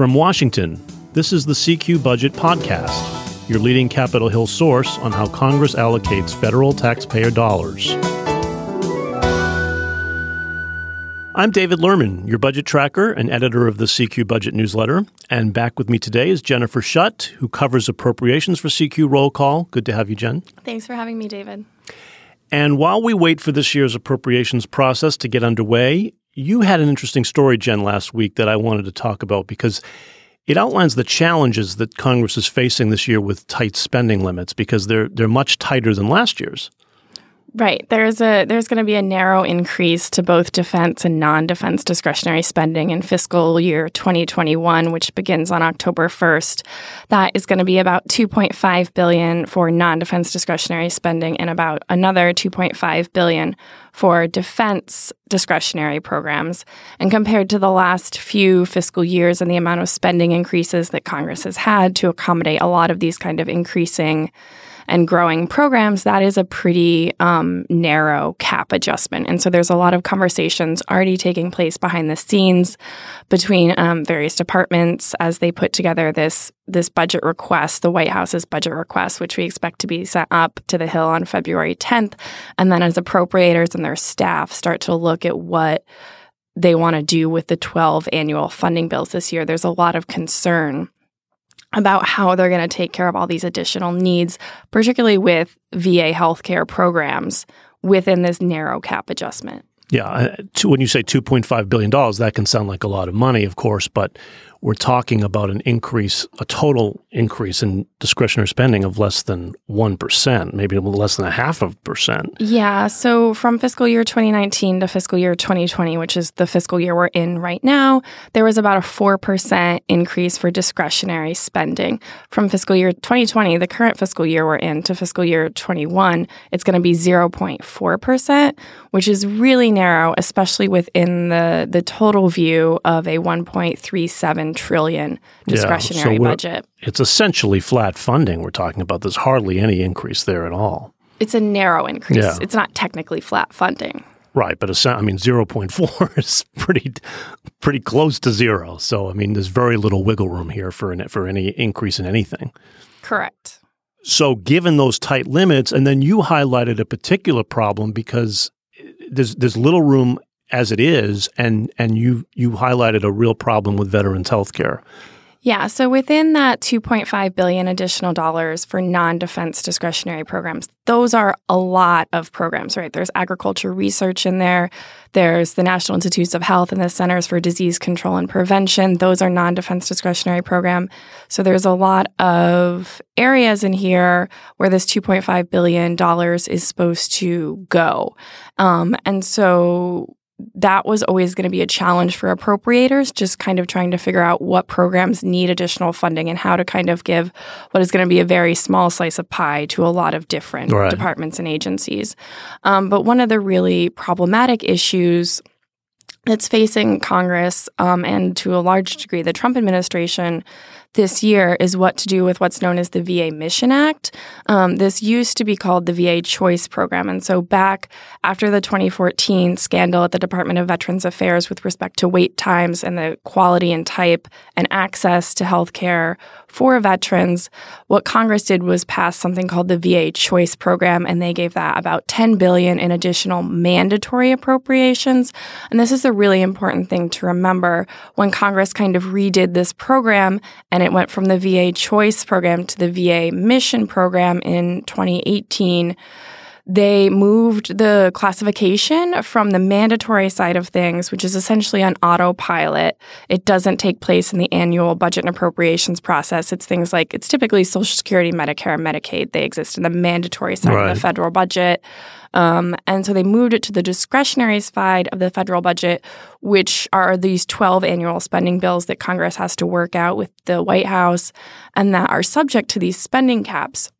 From Washington, this is the CQ Budget Podcast, your leading Capitol Hill source on how Congress allocates federal taxpayer dollars. I'm David Lerman, your budget tracker and editor of the CQ Budget Newsletter. And back with me today is Jennifer Shutt, who covers appropriations for CQ Roll Call. Good to have you, Jen. Thanks for having me, David. And while we wait for this year's appropriations process to get underway, you had an interesting story, Jen, last week that I wanted to talk about because it outlines the challenges that Congress is facing this year with tight spending limits, because they're much tighter than last year's. Right. There's going to be a narrow increase to both defense and non-defense discretionary spending in fiscal year 2021, which begins on October 1st. That is going to be about $2.5 billion for non-defense discretionary spending and about another $2.5 billion for defense discretionary programs. And compared to the last few fiscal years and the amount of spending increases that Congress has had to accommodate a lot of these kind of increasing and growing programs, that is a pretty narrow cap adjustment. And so there's a lot of conversations already taking place behind the scenes between various departments as they put together this budget request, the White House's budget request, which we expect to be sent up to the Hill on February 10th. And then as appropriators and their staff start to look at what they want to do with the 12 annual funding bills this year, there's a lot of concern about how they're going to take care of all these additional needs, particularly with VA healthcare programs within this narrow cap adjustment. Yeah. When you say $2.5 billion, that can sound like a lot of money, of course, but we're talking about an increase, a total increase in discretionary spending of less than 1%, maybe less than 0.5%. Yeah. So from fiscal year 2019 to fiscal year 2020, which is the fiscal year we're in right now, there was about a 4% increase for discretionary spending. From fiscal year 2020, the current fiscal year we're in, to fiscal year 21, it's going to be 0.4%, which is really narrow, especially within the total view of a $1.37 trillion discretionary budget. It's essentially flat funding we're talking about. There's hardly any increase there at all. It's a narrow increase. Yeah. It's not technically flat funding. Right, but 0.4 is pretty close to zero. So, there's very little wiggle room here for any increase in anything. Correct. So, given those tight limits, and then you highlighted a particular problem because there's little room as it is, and you highlighted a real problem with veterans' health care. Yeah. So within that $2.5 billion additional dollars for non-defense discretionary programs, those are a lot of programs, right? There's agriculture research in there. There's the National Institutes of Health and the Centers for Disease Control and Prevention. Those are non-defense discretionary program. So there's a lot of areas in here where this $2.5 billion is supposed to go. And so that was always going to be a challenge for appropriators, just kind of trying to figure out what programs need additional funding and how to kind of give what is going to be a very small slice of pie to a lot of different departments and agencies. But one of the really problematic issues that's facing Congress and to a large degree the Trump administration this year is what to do with what's known as the VA Mission Act. This used to be called the VA Choice Program. And so back after the 2014 scandal at the Department of Veterans Affairs with respect to wait times and the quality and type and access to health care for veterans, what Congress did was pass something called the VA Choice Program, and they gave that about $10 billion in additional mandatory appropriations. And this is a really important thing to remember. When Congress kind of redid this program, and it went from the VA Choice Program to the VA Mission Program in 2018. They moved the classification from the mandatory side of things, which is essentially on autopilot. It doesn't take place in the annual budget and appropriations process. It's things like, it's typically Social Security, Medicare, and Medicaid. They exist in the mandatory side of the federal budget. And so they moved it to the discretionary side of the federal budget, which are these 12 annual spending bills that Congress has to work out with the White House and that are subject to these spending caps.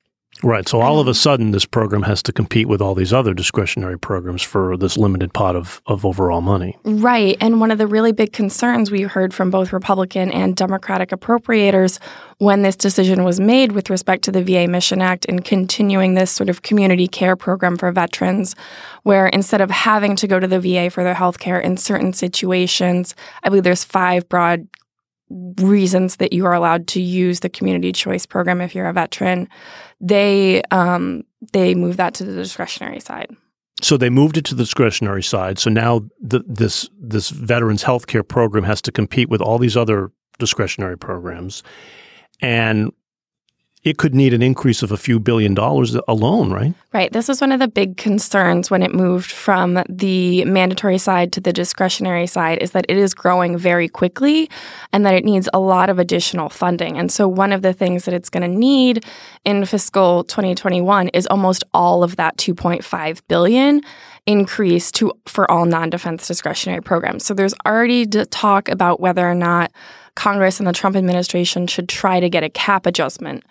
Right. So all of a sudden, this program has to compete with all these other discretionary programs for this limited pot of overall money. Right. And one of the really big concerns we heard from both Republican and Democratic appropriators when this decision was made with respect to the VA Mission Act and continuing this sort of community care program for veterans, where instead of having to go to the VA for their health care in certain situations, I believe there's 5 broad reasons that you are allowed to use the community choice program if you're a veteran, they moved that to the discretionary side. So they moved it to the discretionary side. So now this veterans healthcare program has to compete with all these other discretionary programs, and it could need an increase of a few $billion alone, right? Right. This was one of the big concerns when it moved from the mandatory side to the discretionary side, is that it is growing very quickly and that it needs a lot of additional funding. And so one of the things that it's going to need in fiscal 2021 is almost all of that $2.5 billion increase for all non-defense discretionary programs. So there's already talk about whether or not Congress and the Trump administration should try to get a cap adjustment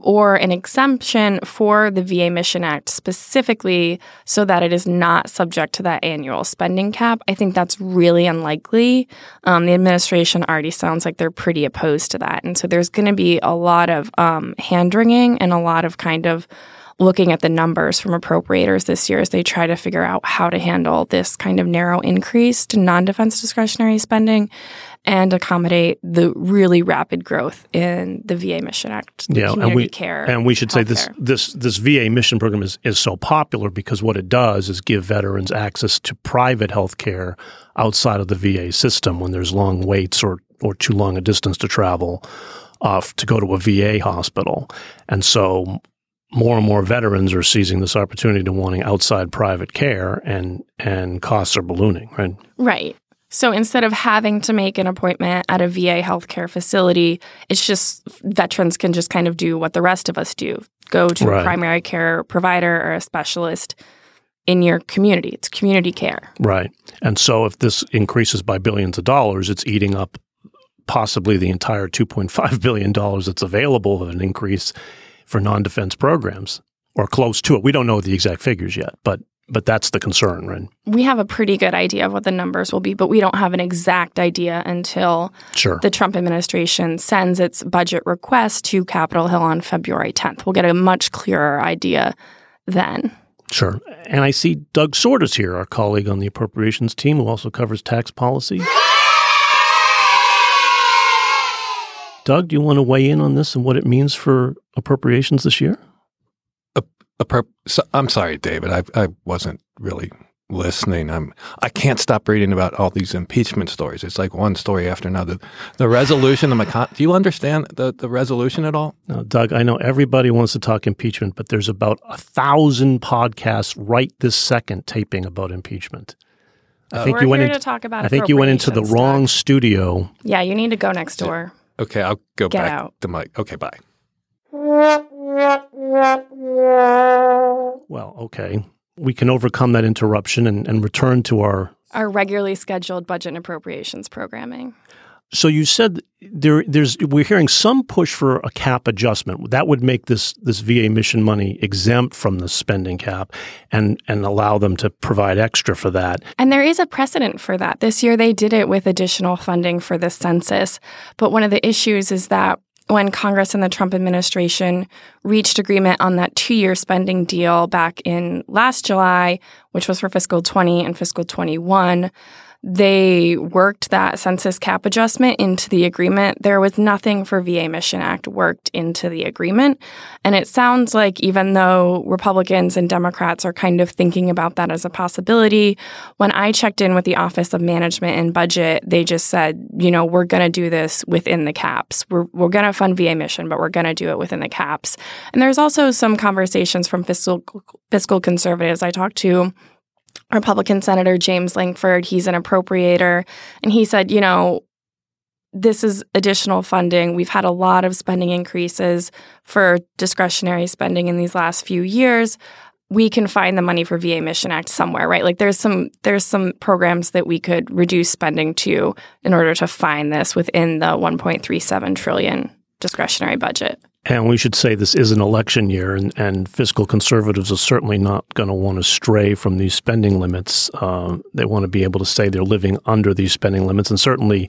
or an exemption for the VA Mission Act specifically so that it is not subject to that annual spending cap. I think that's really unlikely. The administration already sounds like they're pretty opposed to that. And so there's going to be a lot of hand-wringing and a lot of kind of looking at the numbers from appropriators this year as they try to figure out how to handle this kind of narrow increase to non-defense discretionary spending and accommodate the really rapid growth in the VA Mission Act, community care. And we should say this VA Mission program is so popular because what it does is give veterans access to private health care outside of the VA system when there's long waits or too long a distance to travel to go to a VA hospital. And so more and more veterans are seizing this opportunity to wanting outside private care, and costs are ballooning, right? Right. So instead of having to make an appointment at a VA healthcare facility, it's just veterans can just kind of do what the rest of us do, go to a primary care provider or a specialist in your community. It's community care. Right. And so if this increases by billions of dollars, it's eating up possibly the entire $2.5 billion that's available of an increase for non-defense programs, or close to it. We don't know the exact figures yet, but that's the concern, right? We have a pretty good idea of what the numbers will be, but we don't have an exact idea until the Trump administration sends its budget request to Capitol Hill on February 10th. We'll get a much clearer idea then. Sure. And I see Doug Sordas here, our colleague on the appropriations team, who also covers tax policy. Doug, do you want to weigh in on this and what it means for appropriations this year? I'm sorry, David. I wasn't really listening. I can't stop reading about all these impeachment stories. It's like one story after another. The resolution of do you understand the resolution at all? No, Doug, I know everybody wants to talk impeachment, but there's about 1,000 podcasts right this second taping about impeachment. I think you went into the wrong studio. Yeah, you need to go next door. Okay, I'll go back to my – okay, bye. Well, okay. We can overcome that interruption and return to our regularly scheduled budget and appropriations programming. So you said we're hearing some push for a cap adjustment. That would make this VA mission money exempt from the spending cap and allow them to provide extra for that. And there is a precedent for that. This year they did it with additional funding for the census. But one of the issues is that when Congress and the Trump administration reached agreement on that 2-year spending deal back in last July, which was for fiscal 20 and fiscal 21, they worked that census cap adjustment into the agreement. There was nothing for VA Mission Act worked into the agreement. And it sounds like even though Republicans and Democrats are kind of thinking about that as a possibility, when I checked in with the Office of Management and Budget, they just said, we're going to do this within the caps. We're going to fund VA Mission, but we're going to do it within the caps. And there's also some conversations from fiscal conservatives I talked to. Republican Senator James Lankford, he's an appropriator, and he said, this is additional funding. We've had a lot of spending increases for discretionary spending in these last few years. We can find the money for VA Mission Act somewhere, right? Like there's some programs that we could reduce spending to in order to find this within the $1.37 trillion discretionary budget. And we should say this is an election year, and fiscal conservatives are certainly not going to want to stray from these spending limits. They want to be able to say they're living under these spending limits, and certainly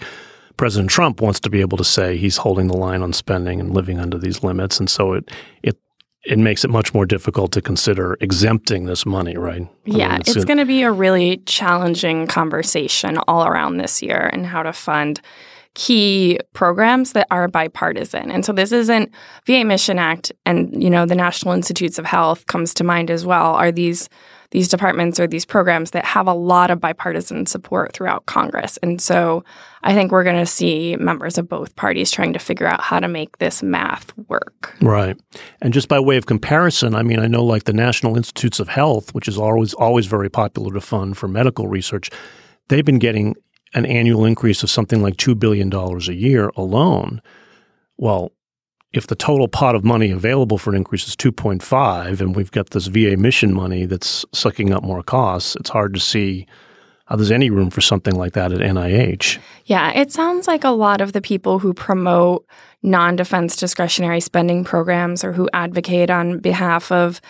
President Trump wants to be able to say he's holding the line on spending and living under these limits, and so it makes it much more difficult to consider exempting this money, right? Yeah, it's going to be a really challenging conversation all around this year and how to fund key programs that are bipartisan. And so this isn't VA Mission Act and, you know, the National Institutes of Health comes to mind as well, are these departments or these programs that have a lot of bipartisan support throughout Congress. And so I think we're going to see members of both parties trying to figure out how to make this math work. Right. And just by way of comparison, I mean, I know like the National Institutes of Health, which is always very popular to fund for medical research, they've been getting an annual increase of something like $2 billion a year alone. Well, if the total pot of money available for an increase is 2.5 and we've got this VA mission money that's sucking up more costs, it's hard to see how there's any room for something like that at NIH. Yeah, it sounds like a lot of the people who promote non-defense discretionary spending programs or who advocate on behalf of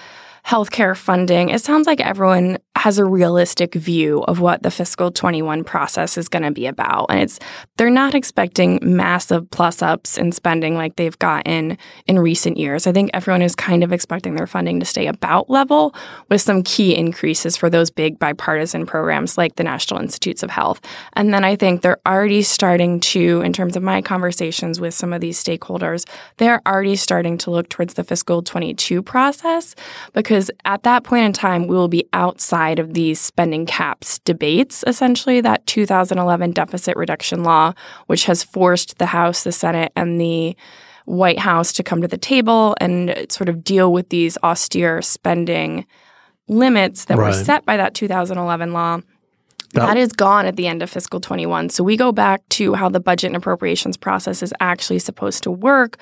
healthcare funding, it sounds like everyone has a realistic view of what the fiscal 21 process is going to be about. And they're not expecting massive plus-ups in spending like they've gotten in recent years. I think everyone is kind of expecting their funding to stay about level with some key increases for those big bipartisan programs like the National Institutes of Health. And then I think they're already starting to, in terms of my conversations with some of these stakeholders, they're already starting to look towards the fiscal 22 process because at that point in time, we will be outside of these spending caps debates, essentially, that 2011 deficit reduction law, which has forced the House, the Senate, and the White House to come to the table and sort of deal with these austere spending limits that were set by that 2011 law. That is gone at the end of fiscal 21. So we go back to how the budget and appropriations process is actually supposed to work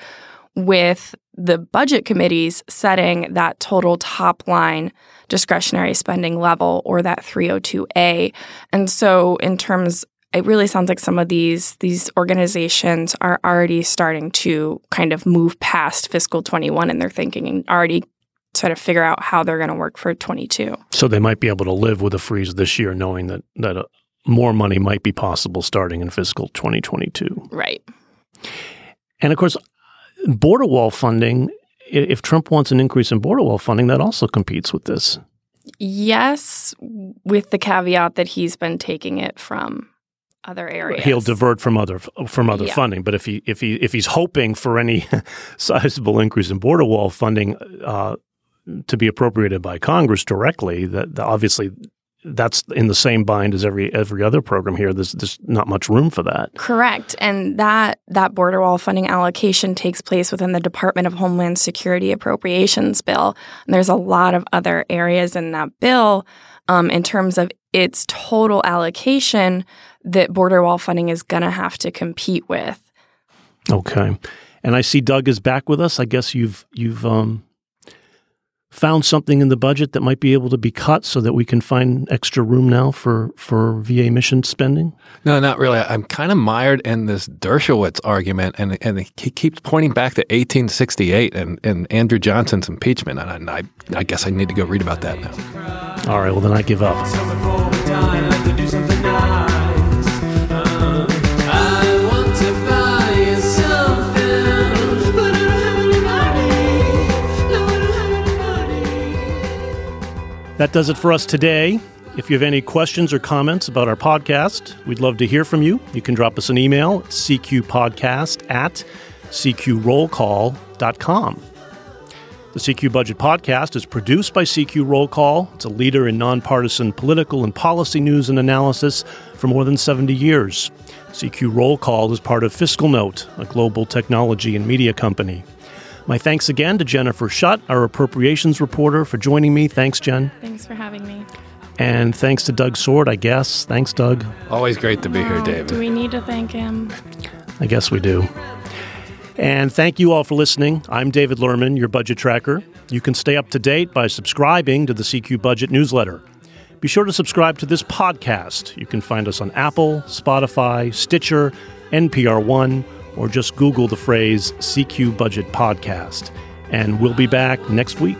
with the budget committees setting that total top line discretionary spending level or that 302A. And so in terms, it really sounds like some of these organizations are already starting to kind of move past fiscal 21 in their thinking and already try to figure out how they're going to work for 22. So they might be able to live with a freeze this year knowing that more money might be possible starting in fiscal 2022. Right. And of course, border wall funding, if Trump wants an increase in border wall funding, that also competes with this. Yes, with the caveat that he's been taking it from other areas. He'll divert from other funding, but if he's hoping for any sizable increase in border wall funding to be appropriated by Congress directly, that obviously that's in the same bind as every other program here. There's not much room for that. Correct. And that border wall funding allocation takes place within the Department of Homeland Security Appropriations Bill. And there's a lot of other areas in that bill in terms of its total allocation that border wall funding is going to have to compete with. Okay. And I see Doug is back with us. I guess you've found something in the budget that might be able to be cut so that we can find extra room now for VA mission spending? No, not really. I'm kind of mired in this Dershowitz argument, and he keeps pointing back to 1868 and Andrew Johnson's impeachment, and I guess I need to go read about that now. All right, well, then I give up. So before we die, I'd like to do something nice. I want to buy you something, but I don't have any money. No, I don't have any money. That does it for us today. If you have any questions or comments about our podcast, we'd love to hear from you. You can drop us an email at cqpodcast@cqrollcall.com. The CQ Budget Podcast is produced by CQ Roll Call. It's a leader in nonpartisan political and policy news and analysis for more than 70 years. CQ Roll Call is part of FiscalNote, a global technology and media company. My thanks again to Jennifer Shutt, our appropriations reporter, for joining me. Thanks, Jen. Thanks for having me. And thanks to Doug Sordas, I guess. Thanks, Doug. Always great to be here, David. Do we need to thank him? I guess we do. And thank you all for listening. I'm David Lerman, your budget tracker. You can stay up to date by subscribing to the CQ Budget newsletter. Be sure to subscribe to this podcast. You can find us on Apple, Spotify, Stitcher, NPR One, or just Google the phrase CQ Budget Podcast. And we'll be back next week.